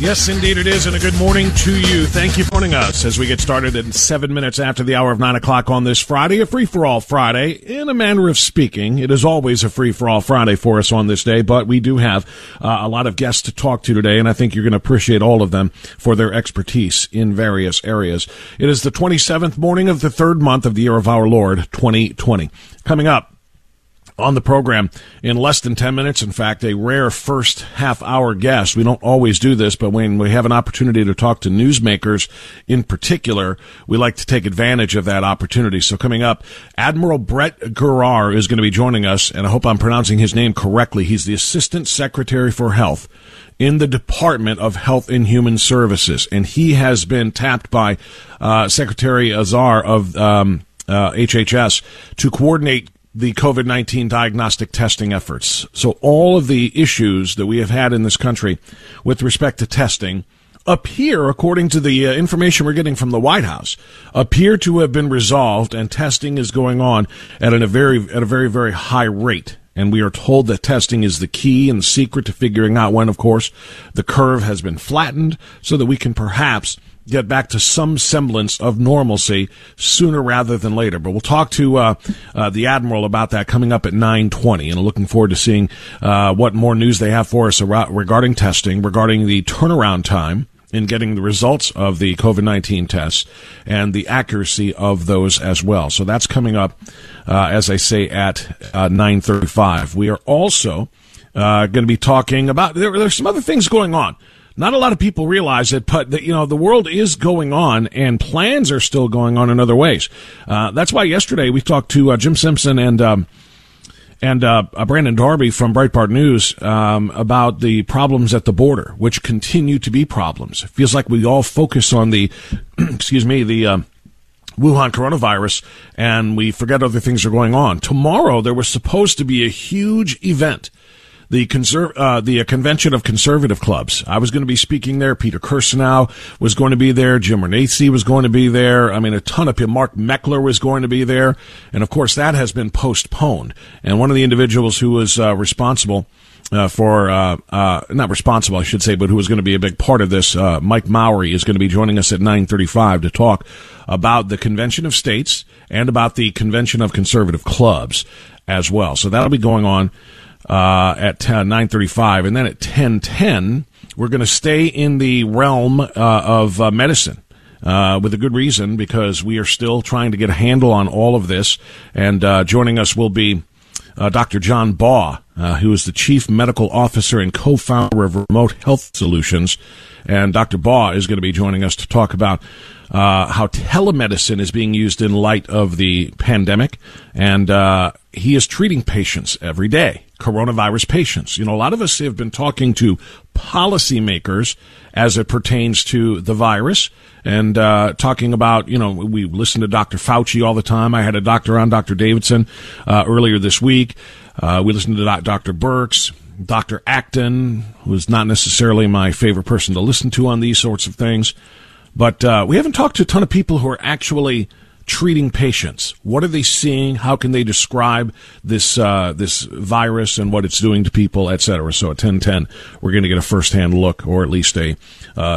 Yes, indeed it is, and a good morning to you. Thank you for joining us as we get started at 7 minutes after the hour of 9 o'clock on this Friday, a free-for-all Friday. In a manner of speaking, it is always a free-for-all Friday for us on this day, but we do have a lot of guests to talk to today, and I think you're going to appreciate all of them for their expertise in various areas. It is the 27th morning of the third month of the year of our Lord, 2020. Coming up on the program in less than 10 minutes, in fact, a rare first half-hour guest. We don't always do this, but when we have an opportunity to talk to newsmakers in particular, we like to take advantage of that opportunity. So coming up, Admiral Brett Giroir is going to be joining us, and I hope I'm pronouncing his name correctly. He's the Assistant Secretary for Health in the Department of Health and Human Services, and he has been tapped by Secretary Azar of HHS to coordinate the COVID-19 diagnostic testing efforts. So all of the issues that we have had in this country with respect to testing appear, according to the information we're getting from the White House, appear to have been resolved, and testing is going on at a very, very high rate. And we are told that testing is the key and the secret to figuring out when, of course, the curve has been flattened so that we can perhaps get back to some semblance of normalcy sooner rather than later. But we'll talk to the Admiral about that coming up at 9:20, and looking forward to seeing what more news they have for us regarding testing, regarding the turnaround time in getting the results of the COVID-19 tests and the accuracy of those as well. So that's coming up, as I say, at 9:35. We are also going to be talking about there's some other things going on. Not a lot of people realize it, but the world is going on, and plans are still going on in other ways. That's why yesterday we talked to Jim Simpson and Brandon Darby from Breitbart News about the problems at the border, which continue to be problems. It feels like we all focus on the Wuhan coronavirus, and we forget other things are going on. Tomorrow there was supposed to be a huge event. The Convention of Conservative Clubs. I was going to be speaking there. Peter Kirsanow was going to be there. Jim Jordan was going to be there. I mean, a ton of people. Mark Meckler was going to be there. And, of course, that has been postponed. And one of the individuals who was responsible but who was going to be a big part of this, Mike Mowry, is going to be joining us at 9:35 to talk about the Convention of States and about the Convention of Conservative Clubs as well. So that'll be going on at 9:35, and then at 10:10, we're going to stay in the realm of medicine with a good reason, because we are still trying to get a handle on all of this. And joining us will be Dr. John Baugh, who is the Chief Medical Officer and co-founder of Remote Health Solutions. And Dr. Baugh is going to be joining us to talk about how telemedicine is being used in light of the pandemic. And he is treating patients every day, coronavirus patients. You know, a lot of us have been talking to policymakers as it pertains to the virus and talking about, you know, we listen to Dr. Fauci all the time. I had a doctor on, Dr. Davidson, earlier this week. We listened to Dr. Birx, Dr. Acton, who is not necessarily my favorite person to listen to on these sorts of things. But we haven't talked to a ton of people who are actually treating patients. What are they seeing? How can they describe this this virus and what it's doing to people, et cetera? So at 10:10, we're going to get a firsthand look, or at least a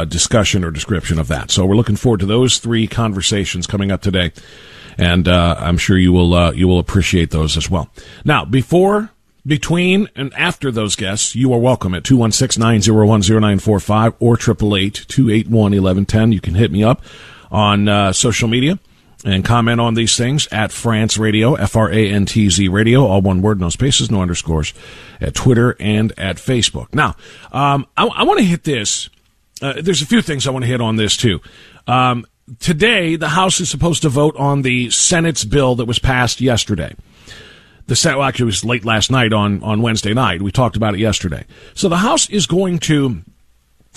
discussion or description of that. So we're looking forward to those three conversations coming up today, and I'm sure you will appreciate those as well. Now, before, between, and after those guests, you are welcome at 216-901-0945 or 888-281-1110. You can hit me up on social media and comment on these things at France Radio, F-R-A-N-T-Z Radio, all one word, no spaces, no underscores, at Twitter and at Facebook. Now, I want to hit this. There's a few things I want to hit on this, too. Today, the House is supposed to vote on the Senate's bill that was passed yesterday. The Senate, well, actually, it was late last night on Wednesday night. We talked about it yesterday. So the House is going to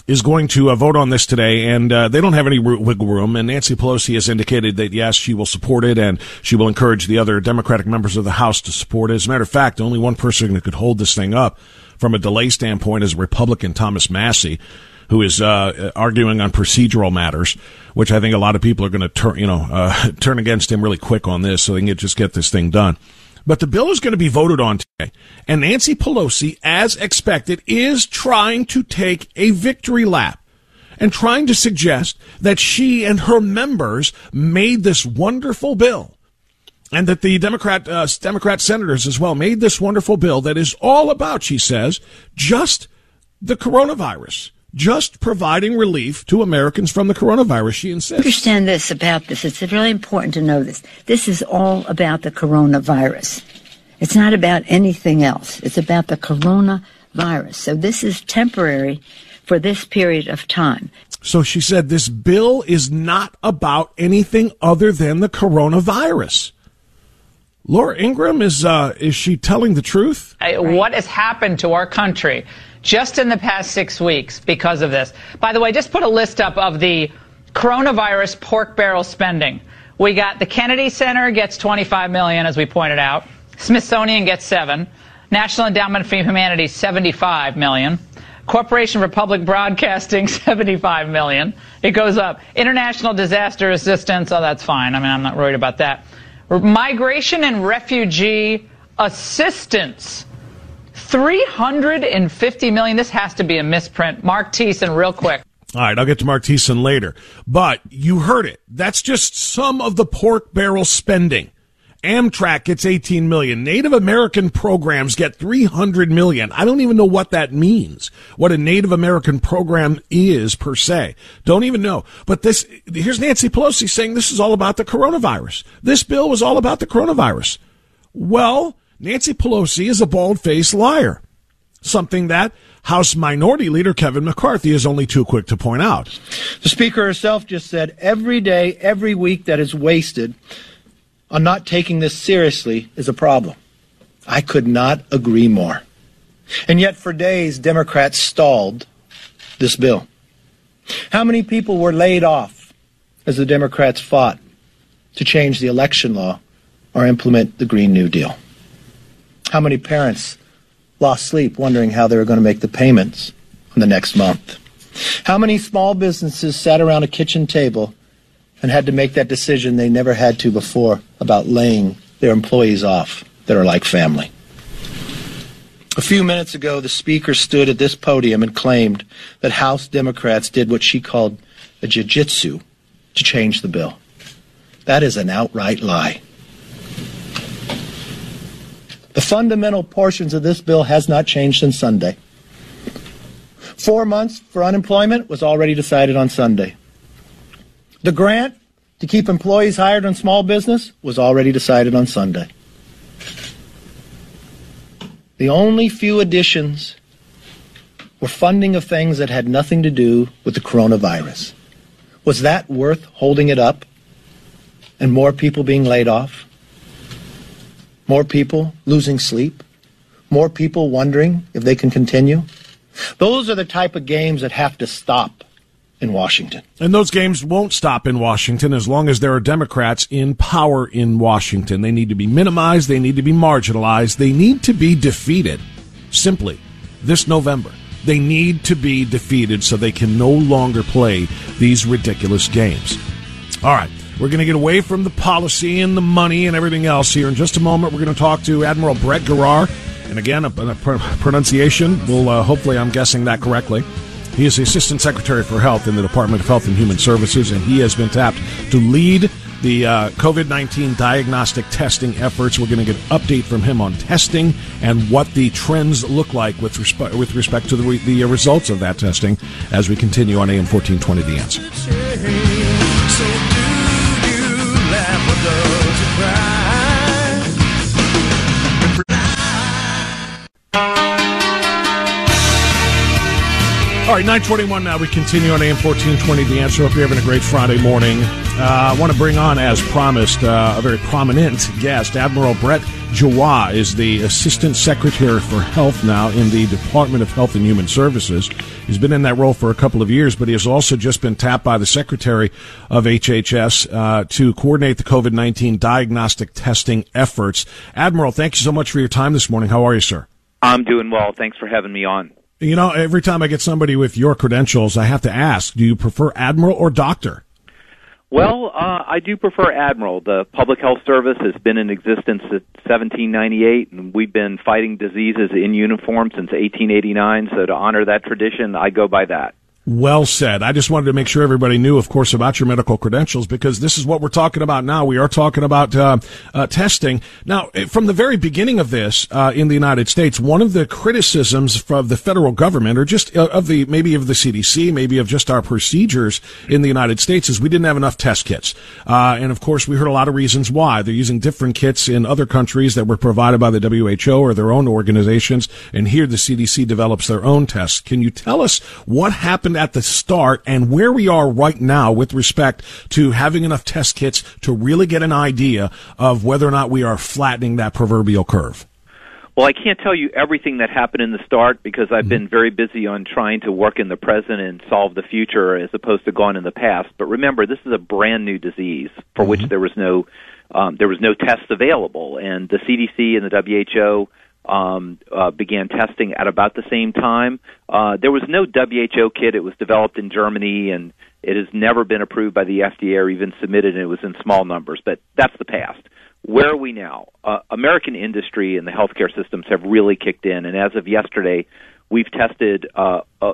vote on this today, and they don't have any wiggle room. And Nancy Pelosi has indicated that, yes, she will support it, and she will encourage the other Democratic members of the House to support it. As a matter of fact, only one person that could hold this thing up from a delay standpoint is Republican Thomas Massey, who is arguing on procedural matters, which I think a lot of people are going to turn against him really quick on this, so they can just get this thing done. But the bill is going to be voted on today. And Nancy Pelosi, as expected, is trying to take a victory lap and trying to suggest that she and her members made this wonderful bill and that the Democrat senators as well made this wonderful bill that is all about, she says, just the coronavirus, just providing relief to Americans from the coronavirus, she insists. Understand this about this. It's really important to know this. This is all about the coronavirus. It's not about anything else. It's about the coronavirus. So this is temporary for this period of time. So she said this bill is not about anything other than the coronavirus. Laura Ingraham, is she telling the truth? What has happened to our country just in the past 6 weeks because of this? By the way, just put a list up of the coronavirus pork barrel spending. We got the Kennedy Center gets $25 million, as we pointed out. Smithsonian gets $7 million. National Endowment for Humanity, $75 million. Corporation for Public Broadcasting, $75 million. It goes up. International disaster assistance, oh, that's fine. I mean, I'm not worried about that. Migration and refugee assistance, $350 million. This has to be a misprint. Mark Thiessen, real quick. All right, I'll get to Mark Thiessen later. But you heard it. That's just some of the pork barrel spending. Amtrak gets $18 million. Native American programs get $300 million. I don't even know what that means, what a Native American program is per se. Don't even know. But this, here's Nancy Pelosi saying this is all about the coronavirus. This bill was all about the coronavirus. Well, Nancy Pelosi is a bald-faced liar, something that House Minority Leader Kevin McCarthy is only too quick to point out. The Speaker herself just said every day, every week that is wasted on not taking this seriously is a problem. I could not agree more. And yet for days, Democrats stalled this bill. How many people were laid off as the Democrats fought to change the election law or implement the Green New Deal? How many parents lost sleep wondering how they were going to make the payments in the next month? How many small businesses sat around a kitchen table and had to make that decision they never had to before about laying their employees off that are like family? A few minutes ago, the Speaker stood at this podium and claimed that House Democrats did what she called a jiu-jitsu to change the bill. That is an outright lie. The fundamental portions of this bill has not changed since Sunday. 4 months for unemployment was already decided on Sunday. The grant to keep employees hired on small business was already decided on Sunday. The only few additions were funding of things that had nothing to do with the coronavirus. Was that worth holding it up and more people being laid off? More people losing sleep? More people wondering if they can continue? Those are the type of games that have to stop in Washington. And those games won't stop in Washington as long as there are Democrats in power in Washington. They need to be minimized. They need to be marginalized. They need to be defeated, simply, this November. They need to be defeated so they can no longer play these ridiculous games. All right, we're going to get away from the policy and the money and everything else here. In just a moment, we're going to talk to Admiral Brett Giroir. And again, a pronunciation. Well, hopefully I'm guessing that correctly. He is the Assistant Secretary for Health in the Department of Health and Human Services, and he has been tapped to lead the COVID-19 diagnostic testing efforts. We're going to get an update from him on testing and what the trends look like with respect to the results of that testing as we continue on AM 1420, The Answer. So do you laugh or does it cry? All right, 9:21 now. We continue on AM 1420, The Answer. Hope you're having a great Friday morning. I want to bring on, as promised, a very prominent guest. Admiral Brett Giroir is the Assistant Secretary for Health now in the Department of Health and Human Services. He's been in that role for a couple of years, but he has also just been tapped by the Secretary of HHS to coordinate the COVID-19 diagnostic testing efforts. Admiral, thank you so much for your time this morning. How are you, sir? I'm doing well. Thanks for having me on. You know, every time I get somebody with your credentials, I have to ask, do you prefer Admiral or Doctor? Well, I do prefer Admiral. The Public Health Service has been in existence since 1798, and we've been fighting diseases in uniform since 1889, so to honor that tradition, I go by that. Well said. I just wanted to make sure everybody knew, of course, about your medical credentials, because this is what we're talking about now. We are talking about testing. Now, from the very beginning of this in the United States, one of the criticisms from the federal government, or just of the CDC, maybe of just our procedures in the United States, is we didn't have enough test kits. And, of course, we heard a lot of reasons why. They're using different kits in other countries that were provided by the WHO or their own organizations, and here the CDC develops their own tests. Can you tell us what happened at the start and where we are right now with respect to having enough test kits to really get an idea of whether or not we are flattening that proverbial curve? Well, I can't tell you everything that happened in the start because I've been very busy on trying to work in the present and solve the future as opposed to gone in the past. But remember, this is a brand new disease for which there was no tests available, and the CDC and the WHO began testing at about the same time. There was no WHO kit. It was developed in Germany, and it has never been approved by the FDA or even submitted, and it was in small numbers. But that's the past. Where are we now? American industry and the healthcare systems have really kicked in, and as of yesterday, we've tested well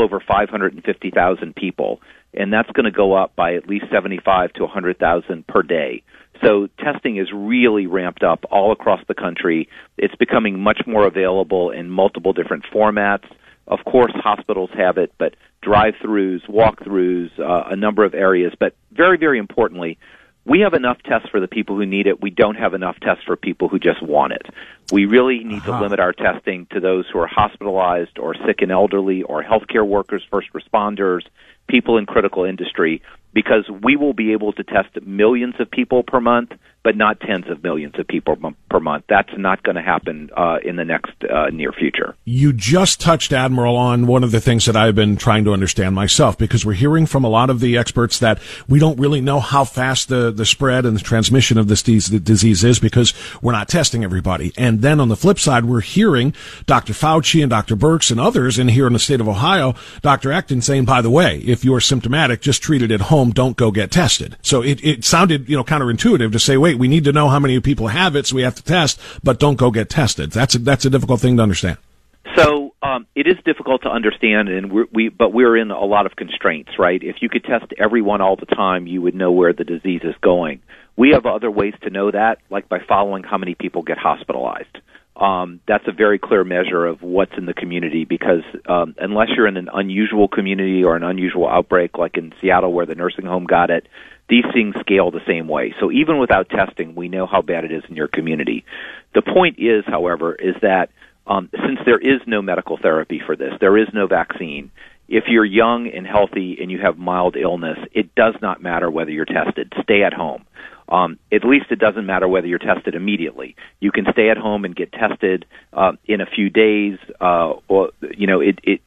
over 550,000 people, and that's going to go up by at least 75 to 100,000 per day. So testing is really ramped up all across the country. It's becoming much more available in multiple different formats. Of course, hospitals have it, but drive-throughs, walk-throughs, a number of areas. But very, very importantly, we have enough tests for the people who need it. We don't have enough tests for people who just want it. We really need to limit our testing to those who are hospitalized or sick and elderly or healthcare workers, first responders, people in critical industry, because we will be able to test millions of people per month, but not tens of millions of people per month. That's not going to happen in the next near future. You just touched, Admiral, on one of the things that I've been trying to understand myself, because we're hearing from a lot of the experts that we don't really know how fast the spread and the transmission of this disease is because we're not testing everybody. And then on the flip side, we're hearing Dr. Fauci and Dr. Birx and others in here in the state of Ohio, Dr. Acton saying, by the way, if you are symptomatic, just treat it at home. Don't go get tested. So it sounded, counterintuitive to say, wait, we need to know how many people have it, so we have to test, but don't go get tested. That's a difficult thing to understand. So it is difficult to understand, and we're in a lot of constraints, right? If you could test everyone all the time, you would know where the disease is going. We have other ways to know that, like by following how many people get hospitalized. That's a very clear measure of what's in the community because unless you're in an unusual community or an unusual outbreak like in Seattle where the nursing home got it, these things scale the same way. So even without testing, we know how bad it is in your community. The point is, however, is that since there is no medical therapy for this, there is no vaccine, If you're young and healthy and you have mild illness, it does not matter whether you're tested. Stay at home. At least it doesn't matter whether you're tested immediately. You can stay at home and get tested in a few days, because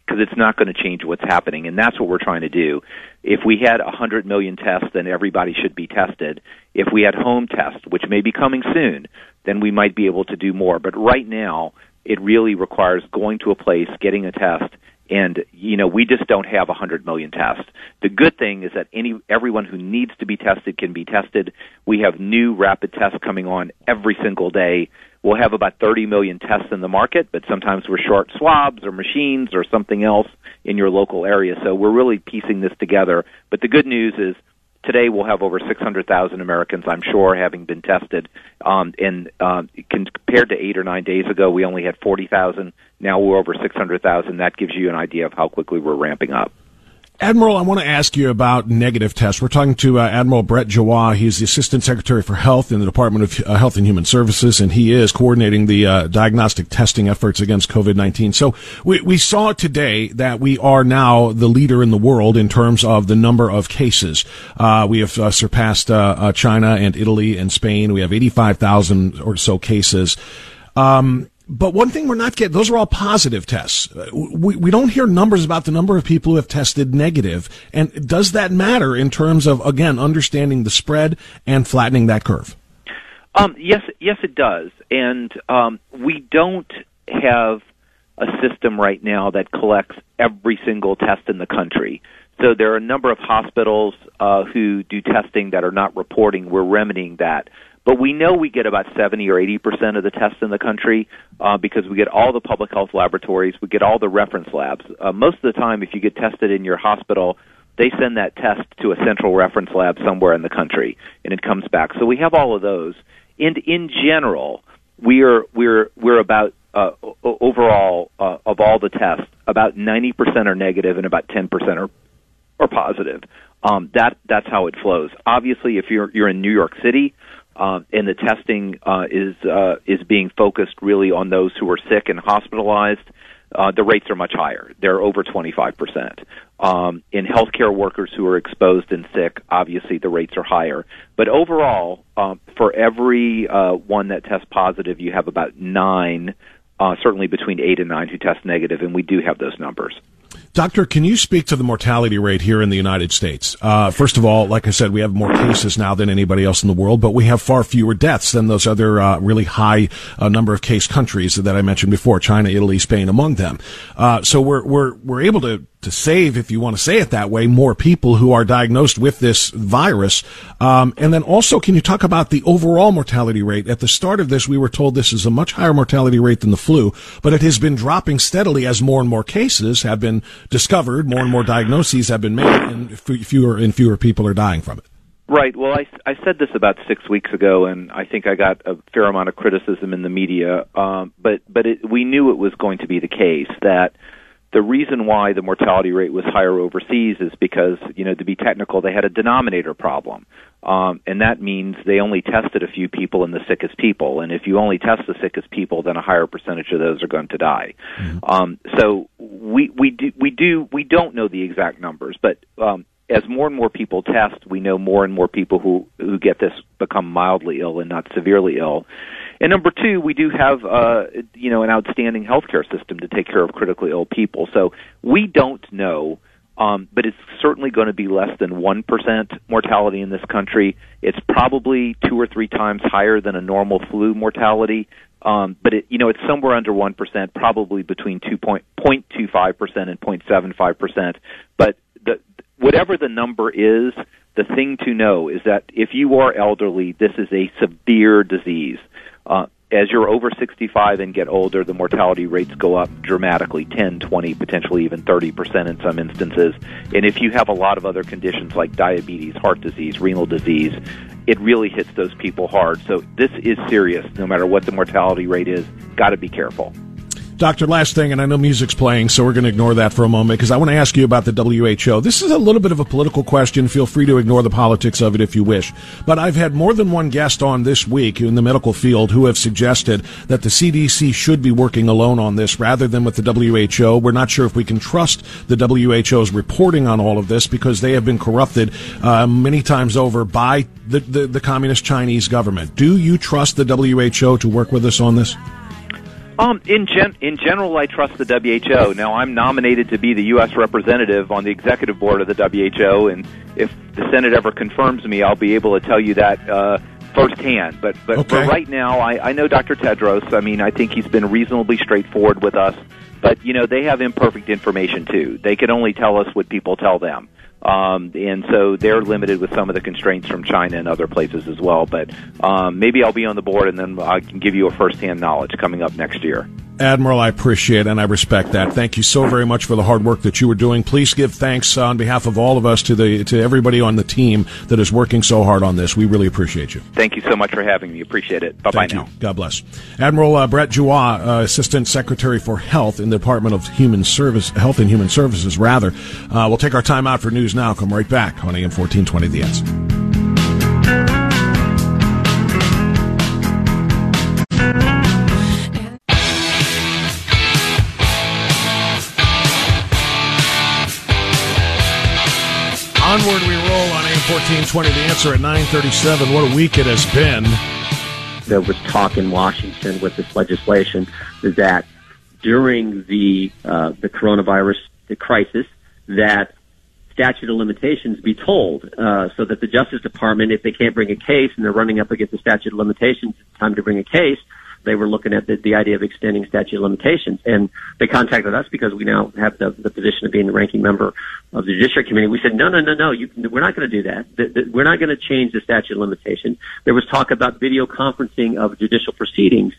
it's not going to change what's happening, and that's what we're trying to do. If we had 100 million tests, then everybody should be tested. If we had home tests, which may be coming soon, then we might be able to do more. But right now, it really requires going to a place, getting a test, and, you know, we just don't have 100 million tests. The good thing is that everyone who needs to be tested can be tested. We have new rapid tests coming on every single day. We'll have about 30 million tests in the market, but sometimes we're short swabs or machines or something else in your local area. So we're really piecing this together. But the good news is today we'll have over 600,000 Americans, I'm sure, having been tested. Compared to 8 or 9 days ago, we only had 40,000. Now we're over 600,000. That gives you an idea of how quickly we're ramping up. Admiral, I want to ask you about negative tests. We're talking to Admiral Brett Giroir. He's the Assistant Secretary for Health in the Department of Health and Human Services, and he is coordinating the diagnostic testing efforts against COVID-19. So we saw today that we are now the leader in the world in terms of the number of cases. We have surpassed China and Italy and Spain. We have 85,000 or so cases. But one thing we're not getting, those are all positive tests. We don't hear numbers about the number of people who have tested negative. And does that matter in terms of, again, understanding the spread and flattening that curve? Yes, it does. And we don't have a system right now that collects every single test in the country. So there are a number of hospitals who do testing that are not reporting. We're remedying that. But we know we get about 70 or 80% of the tests in the country because we get all the public health laboratories, we get all the reference labs. Most of the time, if you get tested in your hospital, they send that test to a central reference lab somewhere in the country, and it comes back. So we have all of those. And in general, we're about overall of all the tests, about 90% are negative and about 10% are positive. That's how it flows. Obviously, if you're in New York City. And the testing is being focused really on those who are sick and hospitalized. The rates are much higher; they're over 25%. In healthcare workers who are exposed and sick, obviously the rates are higher. But overall, for every one that tests positive, you have about 9, certainly between 8 and 9, who test negative, and we do have those numbers. Doctor, can you speak to the mortality rate here in the United States? First of all, like I said, we have more cases now than anybody else in the world, but we have far fewer deaths than those other really high number of case countries that I mentioned before, China, Italy, Spain among them. So we're able to save, if you want to say it that way, more people who are diagnosed with this virus. And then also, can you talk about the overall mortality rate? At the start of this, we were told this is a much higher mortality rate than the flu, but it has been dropping steadily as more and more cases have been discovered, more and more diagnoses have been made, and fewer and fewer people are dying from it. Right. Well, I said this about 6 weeks ago, and I think I got a fair amount of criticism in the media, but we knew it was going to be the case, that the reason why the mortality rate was higher overseas is because, you know, to be technical, they had a denominator problem. And that means they only tested a few people and the sickest people. And if you only test the sickest people, then a higher percentage of those are going to die. So we don't know the exact numbers, but as more and more people test, we know more and more people who get this become mildly ill and not severely ill. And number two, we do have an outstanding healthcare system to take care of critically ill people. So we don't know. But it's certainly going to be less than 1% mortality in this country. It's probably 2 or 3 times higher than a normal flu mortality. But it's somewhere under 1%, probably between 0.25% and 0.75%. But whatever the number is, the thing to know is that if you are elderly, this is a severe disease. As you're over 65 and get older, the mortality rates go up dramatically, 10, 20, potentially even 30% in some instances. And if you have a lot of other conditions like diabetes, heart disease, renal disease, it really hits those people hard. So this is serious. No matter what the mortality rate is, got to be careful. Doctor, last thing, and I know music's playing, so we're going to ignore that for a moment, because I want to ask you about the WHO. This is a little bit of a political question. Feel free to ignore the politics of it if you wish. But I've had more than one guest on this week in the medical field who have suggested that the CDC should be working alone on this rather than with the WHO. We're not sure if we can trust the WHO's reporting on all of this because they have been corrupted many times over by the communist Chinese government. Do you trust the WHO to work with us on this? In general, I trust the WHO. Now, I'm nominated to be the U.S. representative on the executive board of the WHO, and if the Senate ever confirms me, I'll be able to tell you that firsthand. But right now, I know Dr. Tedros. I mean, I think he's been reasonably straightforward with us. But, you know, they have imperfect information, too. They can only tell us what people tell them. And so they're limited with some of the constraints from China and other places as well. But maybe I'll be on the board, and then I can give you a firsthand knowledge coming up next year. Admiral, I appreciate and I respect that. Thank you so very much for the hard work that you were doing. Please give thanks on behalf of all of us to everybody on the team that is working so hard on this. We really appreciate you. Thank you so much for having me. Appreciate it. Bye-bye now. God bless. Admiral Brett Giroir, Assistant Secretary for Health in the Department of Health and Human Services. We'll take our time out for news now. Come right back on AM 1420, The Answer. Onward we roll on AM 1420, The Answer at 9:37. What a week it has been. There was talk in Washington with this legislation that during the coronavirus crisis, that statute of limitations be told so that the Justice Department, if they can't bring a case and they're running up against the statute of limitations, it's time to bring a case. They were looking at the idea of extending statute of limitations, and they contacted us because we now have the position of being the ranking member of the Judiciary Committee. We said, no, we're not going to do that. We're not going to change the statute of limitation. There was talk about video conferencing of judicial proceedings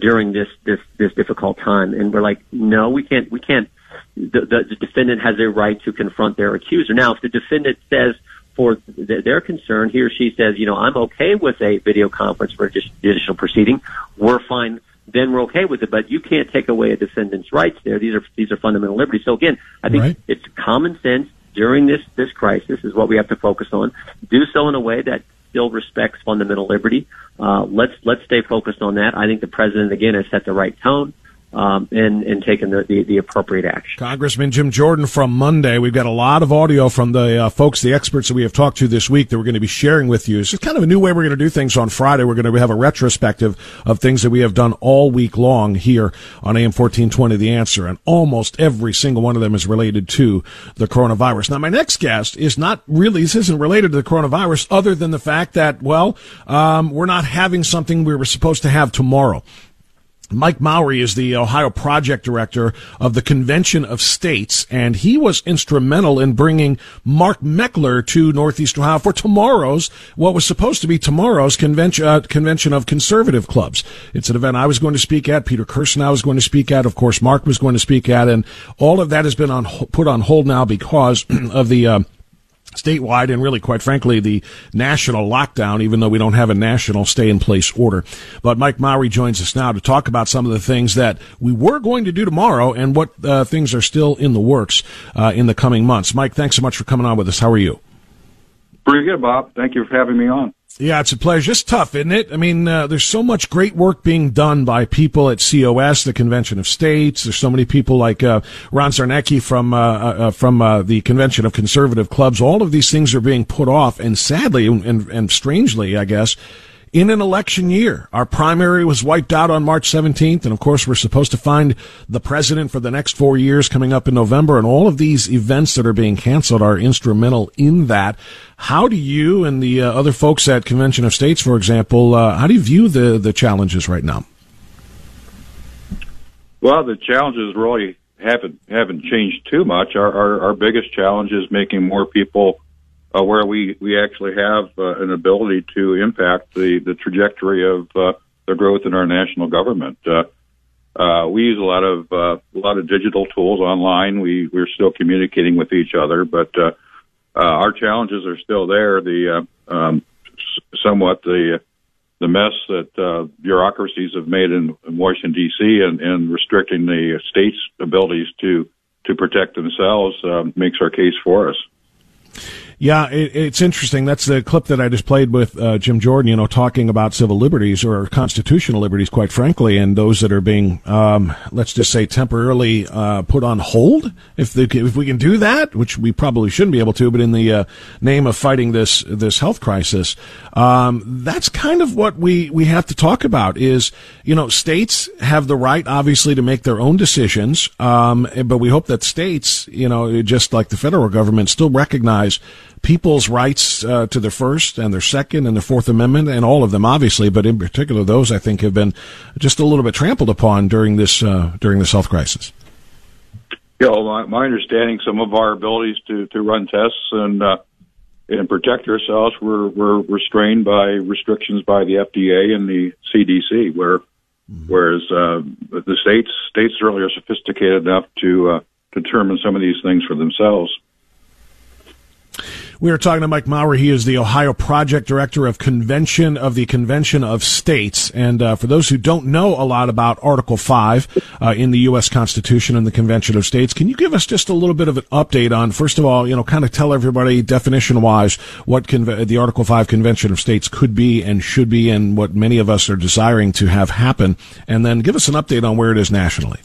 during this difficult time, and we're like, no, we can't. The defendant has a right to confront their accuser. Now, if the defendant says, for their concern, he or she says, you know, I'm okay with a video conference for a judicial proceeding, we're fine, then we're okay with it. But you can't take away a defendant's rights there. These are fundamental liberties. So, again, I think it's common sense during this crisis is what we have to focus on. Do so in a way that still respects fundamental liberty. Let's stay focused on that. I think the president, again, has set the right tone. And taking the appropriate action. Congressman Jim Jordan from Monday. We've got a lot of audio from the folks, the experts that we have talked to this week that we're going to be sharing with you. It's kind of a new way we're going to do things on Friday. We're going to have a retrospective of things that we have done all week long here on AM 1420, The Answer, and almost every single one of them is related to the coronavirus. Now, my next guest is not really, this isn't related to the coronavirus other than the fact that, we're not having something we were supposed to have tomorrow. Mike Mowry is the Ohio project director of the Convention of States, and he was instrumental in bringing Mark Meckler to Northeast Ohio for what was supposed to be tomorrow's Convention of Conservative Clubs. It's an event I was going to speak at, Peter Kirsanow was going to speak at, of course Mark was going to speak at, and all of that has been put on hold now because of the statewide and really, quite frankly, the national lockdown, even though we don't have a national stay-in-place order. But Mike Mowry joins us now to talk about some of the things that we were going to do tomorrow and what things are still in the works in the coming months. Mike, thanks so much for coming on with us. How are you? Pretty good, Bob. Thank you for having me on. Yeah, it's a pleasure. It's tough, isn't it? I mean, there's so much great work being done by people at COS, the Convention of States. There's so many people like Ron Czarnecki from the Convention of Conservative Clubs. All of these things are being put off, and sadly and strangely, I guess, in an election year. Our primary was wiped out on March 17th, and of course we're supposed to find the president for the next 4 years coming up in November, and all of these events that are being canceled are instrumental in that. How do you and the other folks at Convention of States, for example, how do you view the challenges right now? Well, the challenges really haven't changed too much. Our biggest challenge is making more people where we actually have an ability to impact the trajectory of the growth in our national government. We use a lot of digital tools online. We're still communicating with each other, but our challenges are still there. The somewhat the the mess that bureaucracies have made in Washington, D.C., and restricting the state's abilities to protect themselves makes our case for us. Yeah, it's interesting. That's the clip that I just played with Jim Jordan, you know, talking about civil liberties or constitutional liberties, quite frankly, and those that are being, let's just say, temporarily put on hold. If we can do that, which we probably shouldn't be able to, but in the name of fighting this health crisis, that's kind of what we have to talk about is, you know, states have the right, obviously, to make their own decisions, but we hope that states, you know, just like the federal government, still recognize people's rights to their First and their Second and their Fourth Amendment, and all of them, obviously, but in particular, those I think have been just a little bit trampled upon during this health crisis. Yeah, well, my understanding, some of our abilities to run tests and protect ourselves were restrained by restrictions by the FDA and the CDC, whereas the states really are sophisticated enough to determine some of these things for themselves. We are talking to Mike Mowry. He is the Ohio Project Director of the Convention of States. And for those who don't know a lot about Article 5 in the U.S. Constitution and the Convention of States, can you give us just a little bit of an update on, first of all, you know, kind of tell everybody definition-wise what the Article 5 Convention of States could be and should be and what many of us are desiring to have happen, and then give us an update on where it is nationally?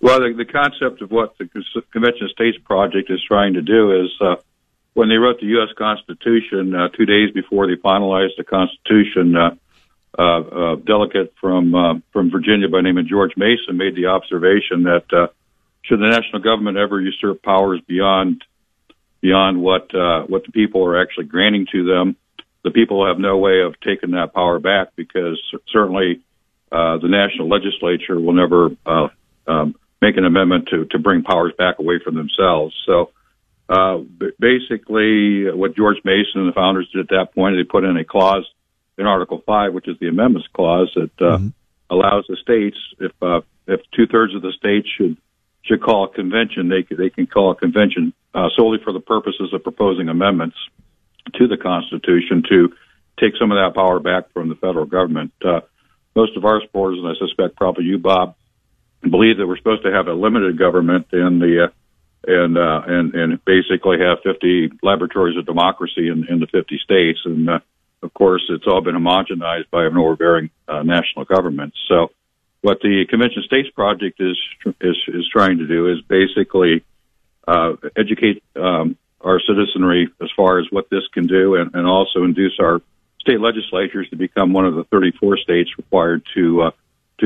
Well, the concept of what the Convention of States project is trying to do is when they wrote the U.S. Constitution 2 days before they finalized the Constitution, a delegate from Virginia by the name of George Mason made the observation that should the national government ever usurp powers beyond what the people are actually granting to them, the people have no way of taking that power back because certainly the national legislature will never make an amendment to bring powers back away from themselves. So basically what George Mason and the founders did at that point, they put in a clause in Article 5, which is the amendments clause, that allows the states, if two-thirds of the states should call a convention, they can call a convention solely for the purposes of proposing amendments to the Constitution to take some of that power back from the federal government. Most of our supporters, and I suspect probably you, Bob, believe that we're supposed to have a limited government in the and basically have 50 laboratories of democracy in the 50 states. And of course, it's all been homogenized by an overbearing national government. So, what the Convention of States project is trying to do is basically educate our citizenry as far as what this can do, and also induce our state legislatures to become one of the 34 states required to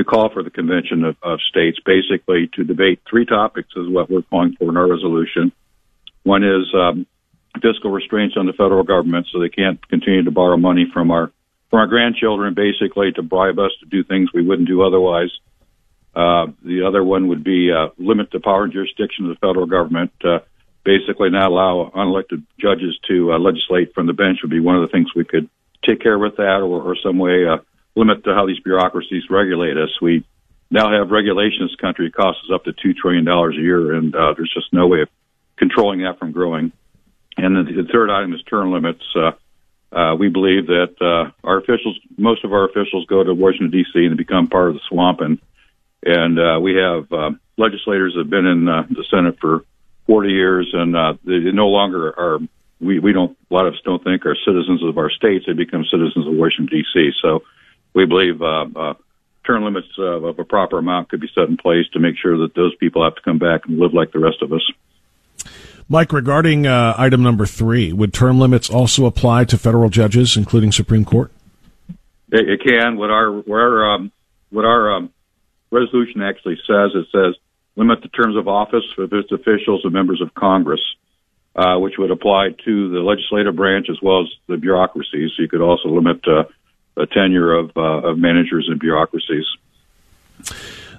call for the Convention of States, basically to debate three topics is what we're calling for in our resolution. One is fiscal restraints on the federal government, so they can't continue to borrow money from our grandchildren, basically to bribe us to do things we wouldn't do otherwise. The other one would be limit the power and jurisdiction of the federal government, basically not allow unelected judges to legislate from the bench would be one of the things we could take care with that, or some way limit to how these bureaucracies regulate us. We now have regulation in this country. It costs us up to $2 trillion a year, and there's just no way of controlling that from growing. And the third item is term limits. We believe that our officials, most of our officials go to Washington, D.C. and become part of the swamp. And we have legislators that have been in the Senate for 40 years, and they no longer are, we don't, a lot of us don't think are citizens of our states. They become citizens of Washington, D.C. So, we believe term limits of a proper amount could be set in place to make sure that those people have to come back and live like the rest of us. Mike, regarding item number 3, would term limits also apply to federal judges, including Supreme Court? It can. What our resolution actually says, it says limit the terms of office for its officials and members of Congress, which would apply to the legislative branch as well as the bureaucracy. So you could also limit a tenure of managers and bureaucracies.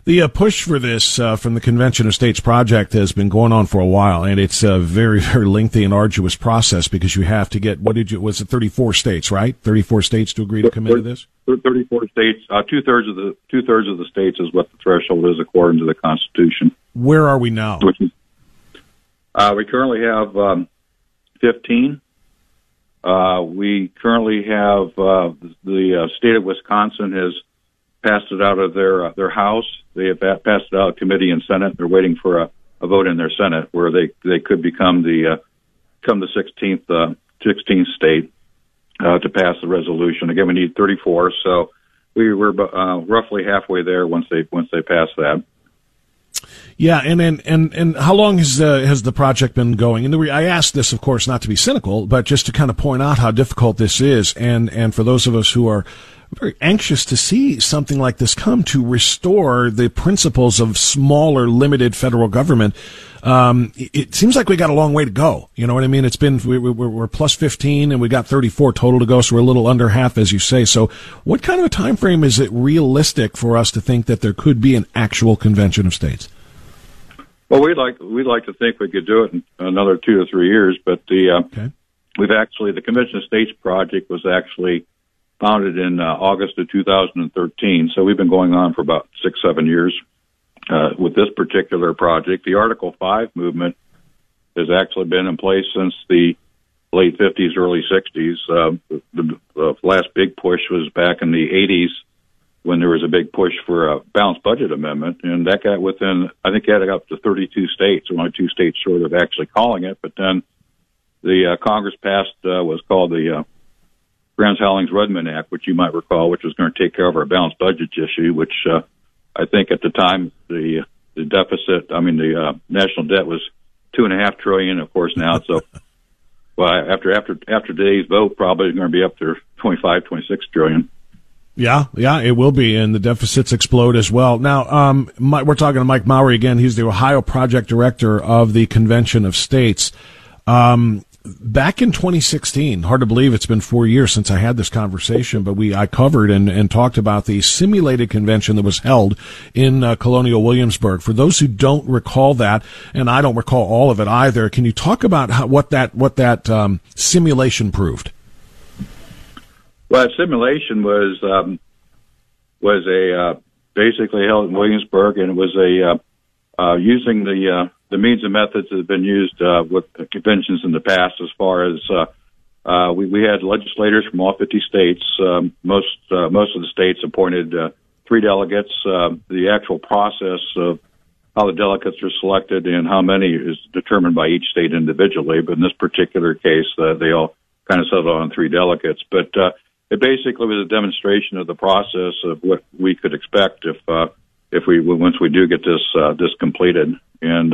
The push for this from the Convention of States project has been going on for a while, and it's a very, very lengthy and arduous process because you have to get, 34 states, right? 34 states to agree to commit to this? 34 states, two-thirds of the states is what the threshold is according to the Constitution. Where are we now? We currently have 15. We currently have the state of Wisconsin has passed it out of their House. They have passed it out of committee and Senate. They're waiting for a vote in their Senate where they could become the 16th state to pass the resolution. Again, we need 34, so we were roughly halfway there once they pass that. Yeah, and how long has the project been going? And I ask this, of course, not to be cynical, but just to kind of point out how difficult this is, and for those of us who are very anxious to see something like this come to restore the principles of smaller, limited federal government. It seems like we got a long way to go. You know what I mean? It's been we're plus 15, and we got 34 total to go, so we're a little under half, as you say. So, what kind of a time frame is it realistic for us to think that there could be an actual Convention of States? Well, we'd like to think we could do it in another 2 or 3 years, but the Convention of States project was actually founded in August of 2013, so we've been going on for about 6-7 years with this particular project. The Article 5 movement has actually been in place since the late 50s, early 60s. The last big push was back in the 80s when there was a big push for a balanced budget amendment, and that got it got up to 32 states, only 2 states short of actually calling it, but then the Congress passed was called the Grans-Hollings-Rudman Act, which you might recall, which was going to take care of our balanced budget issue, which I think at the time the deficit, I mean the national debt was $2.5 trillion. Of course, now so well after today's vote, probably going to be up to $25-26 trillion. Yeah, it will be, and the deficits explode as well. Now, we're talking to Mike Mowry again. He's the Ohio Project Director of the Convention of States. Back in 2016, hard to believe it's been 4 years since I had this conversation, but I covered and talked about the simulated convention that was held in Colonial Williamsburg. For those who don't recall that, and I don't recall all of it either, can you talk about what that simulation proved? Well, simulation was basically held in Williamsburg, and it was using the means and methods that have been used with conventions in the past, as far as we had legislators from all 50 states. Most of the states appointed 3 delegates. The actual process of how the delegates are selected and how many is determined by each state individually. But in this particular case, they all kind of settled on 3 delegates. But it basically was a demonstration of the process of what we could expect if we do get this completed. And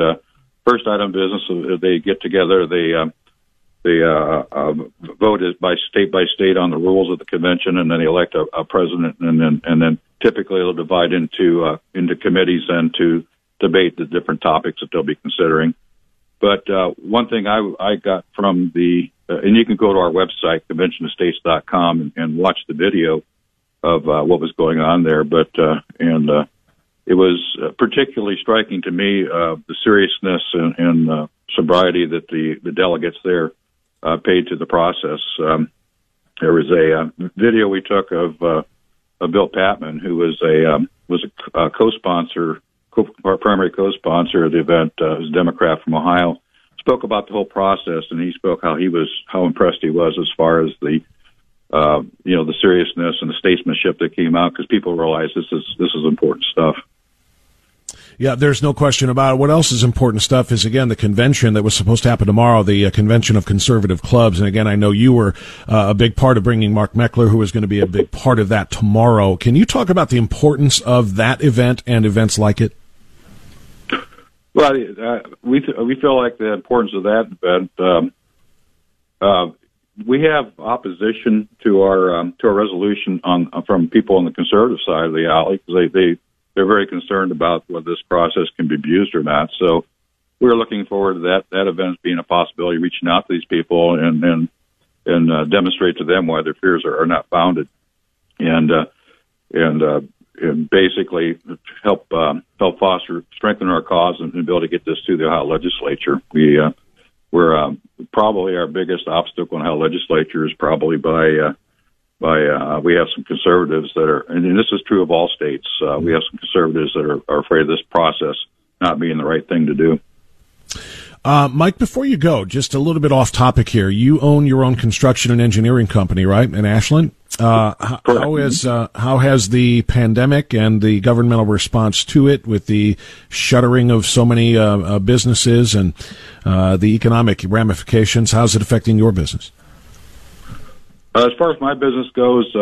first item of business, they get together, they vote by state on the rules of the convention, and then they elect a president, and then typically it'll divide into committees and to debate the different topics that they'll be considering. But one thing I got from and you can go to our website, conventionofstates.com, and watch the video of what was going on there. But it was particularly striking to me the seriousness and sobriety that the delegates there paid to the process. There was a video we took of Bill Patman, who was a co-sponsor, our primary co-sponsor of the event, was a Democrat from Ohio. Spoke about the whole process, and he spoke how impressed he was as far as the the seriousness and the statesmanship that came out, because people realize this is important stuff. Yeah, there's no question about it. What else is important stuff is, again, the convention that was supposed to happen tomorrow, the Convention of Conservative Clubs. And, again, I know you were a big part of bringing Mark Meckler, who is going to be a big part of that tomorrow. Can you talk about the importance of that event and events like it? Well, we feel like the importance of that event, we have opposition to our resolution from people on the conservative side of the alley, because they're very concerned about whether this process can be abused or not. So we're looking forward to that event being a possibility, reaching out to these people and demonstrate to them why their fears are not founded, and basically help foster, strengthen our cause, and be able to get this through the Ohio legislature. We're probably our biggest obstacle in Ohio legislature is probably by we have some conservatives that are, and this is true of all states. We have some conservatives that are afraid of this process not being the right thing to do. Mike, before you go, just a little bit off topic here. You own your own construction and engineering company, right, in Ashland? How has the pandemic and the governmental response to it, with the shuttering of so many businesses and the economic ramifications, how's it affecting your business? As far as my business goes,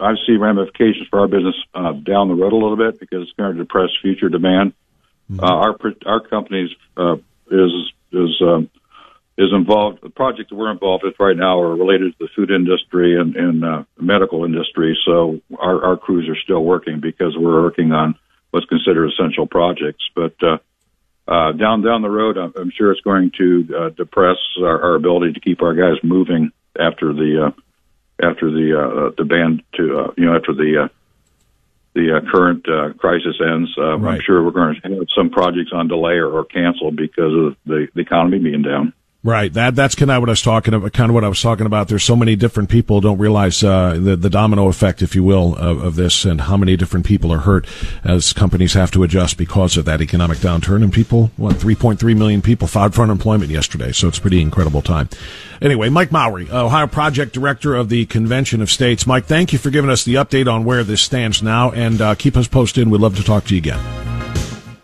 I see ramifications for our business down the road a little bit, because it's going to depress future demand. Mm-hmm. Our company's is involved. The projects that we're involved with right now are related to the food industry and medical industry. So our crews are still working, because we're working on what's considered essential projects. But down the road, I'm sure it's going to depress our ability to keep our guys moving after the current crisis ends. Right. I'm sure we're going to have some projects on delay or cancel because of the economy being down. Right. That's kind of what I was talking about. There's so many different people don't realize the domino effect, if you will, of this, and how many different people are hurt as companies have to adjust because of that economic downturn. And people, 3.3 million people filed for unemployment yesterday, so it's a pretty incredible time. Anyway, Mike Mowry, Ohio Project Director of the Convention of States. Mike, thank you for giving us the update on where this stands now, and keep us posted. We'd love to talk to you again.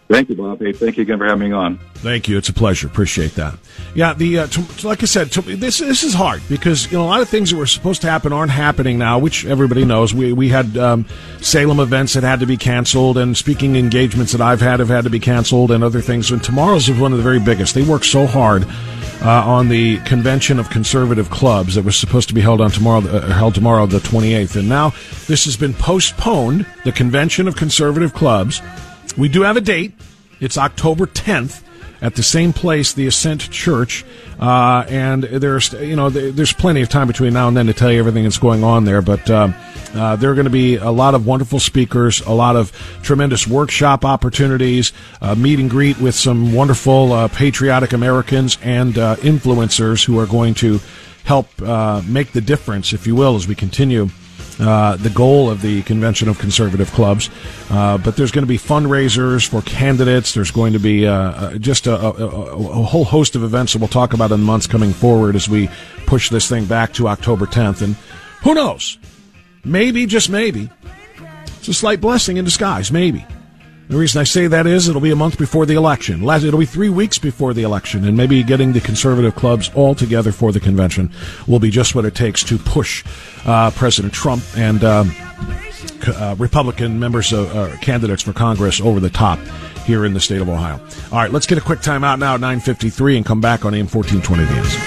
Thank you, Bob. Hey, thank you again for having me on. Thank you. It's a pleasure. Appreciate that. Yeah, like I said, this is hard, because a lot of things that were supposed to happen aren't happening now, which everybody knows. We had Salem events that had to be canceled, and speaking engagements that I've had have had to be canceled, and other things. And tomorrow's is one of the very biggest. They work so hard on the Convention of Conservative Clubs that was supposed to be held on tomorrow, the 28th, and now this has been postponed. The Convention of Conservative Clubs. We do have a date. It's October 10th at the same place, the Ascent Church, and there's plenty of time between now and then to tell you everything that's going on there, but there are going to be a lot of wonderful speakers, a lot of tremendous workshop opportunities, meet and greet with some wonderful patriotic Americans and influencers who are going to help make the difference, if you will, as we continue the goal of the Convention of Conservative Clubs. But there's going to be fundraisers for candidates. There's going to be just a whole host of events that we'll talk about in the months coming forward as we push this thing back to October 10th. And who knows? Maybe, just maybe, it's a slight blessing in disguise, maybe. The reason I say that is it'll be a month before the election. It'll be 3 weeks before the election, and maybe getting the conservative clubs all together for the convention will be just what it takes to push President Trump and Republican members of candidates for Congress over the top here in the state of Ohio. All right, let's get a quick time out now at 9:53 and come back on AM 1420 The Answer.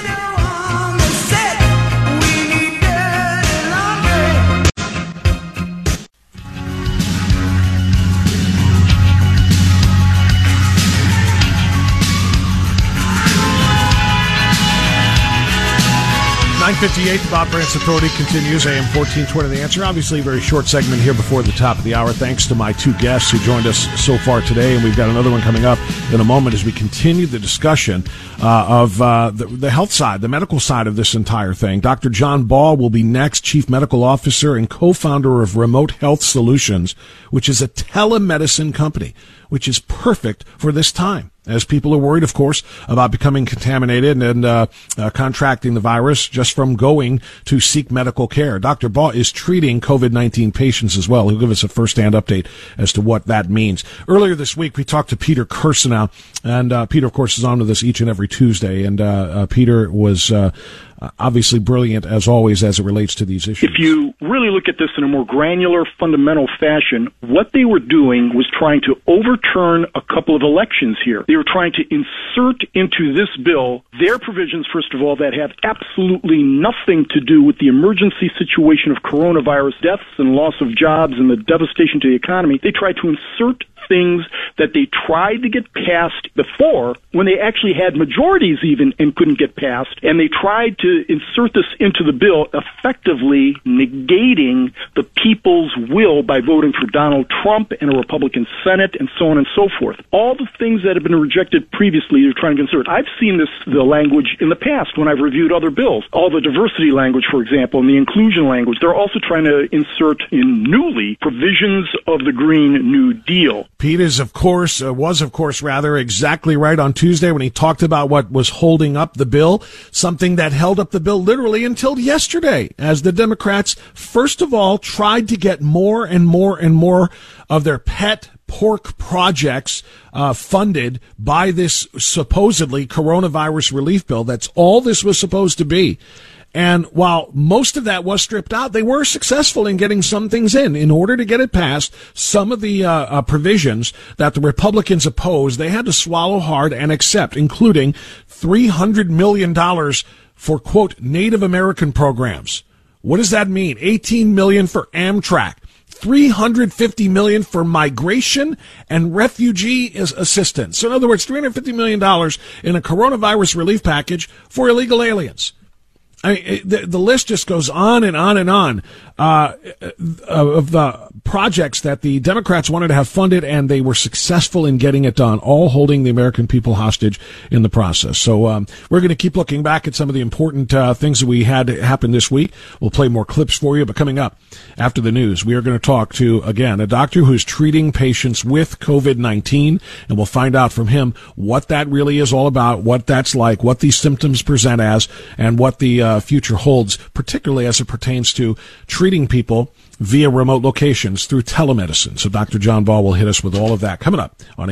Bob France Authority continues, AM 1420, The Answer. Obviously, a very short segment here before the top of the hour. Thanks to my two guests who joined us so far today, and we've got another one coming up in a moment as we continue the discussion of the health side, the medical side of this entire thing. Dr. John Baugh will be next, Chief Medical Officer and co-founder of Remote Health Solutions, which is a telemedicine company, which is perfect for this time, as people are worried, of course, about becoming contaminated and contracting the virus just from going to seek medical care. Dr. Baugh is treating COVID-19 patients as well. He'll give us a first-hand update as to what that means. Earlier this week, we talked to Peter Kirsanow, and Peter, of course, is on with us each and every Tuesday, and Peter was obviously brilliant, as always, as it relates to these issues. If you really look at this in a more granular, fundamental fashion, what they were doing was trying to overturn a couple of elections here. They were trying to insert into this bill their provisions, first of all, that have absolutely nothing to do with the emergency situation of coronavirus deaths and loss of jobs and the devastation to the economy. They tried to insert things that they tried to get passed before, when they actually had majorities even and couldn't get passed, and they tried to insert this into the bill, effectively negating the people's will by voting for Donald Trump and a Republican Senate and so on and so forth. All the things that have been rejected previously, they're trying to insert. I've seen the language in the past when I've reviewed other bills. All the diversity language, for example, and the inclusion language. They're also trying to insert in newly provisions of the Green New Deal. Pete is, of course, was exactly right on Tuesday when he talked about what was holding up the bill, something that held up the bill literally until yesterday, as the Democrats, first of all, tried to get more and more and more of their pet pork projects funded by this supposedly coronavirus relief bill. That's all this was supposed to be. And while most of that was stripped out, they were successful in getting some things in order to get it passed. Some of the provisions that the Republicans opposed, they had to swallow hard and accept, including $300 million for, quote, Native American programs. What does that mean? $18 million for Amtrak, $350 million for migration and refugee assistance. So in other words, $350 million in a coronavirus relief package for illegal aliens. I mean, the list just goes on and on and on of the projects that the Democrats wanted to have funded, and they were successful in getting it done, all holding the American people hostage in the process. So we're going to keep looking back at some of the important things that we had happen this week. We'll play more clips for you, but coming up after the news, we are going to talk to, again, a doctor who's treating patients with COVID-19, and we'll find out from him what that really is all about, what that's like, what these symptoms present as, and what the future holds, particularly as it pertains to treating people via remote locations through telemedicine. So Dr. John Baugh will hit us with all of that coming up on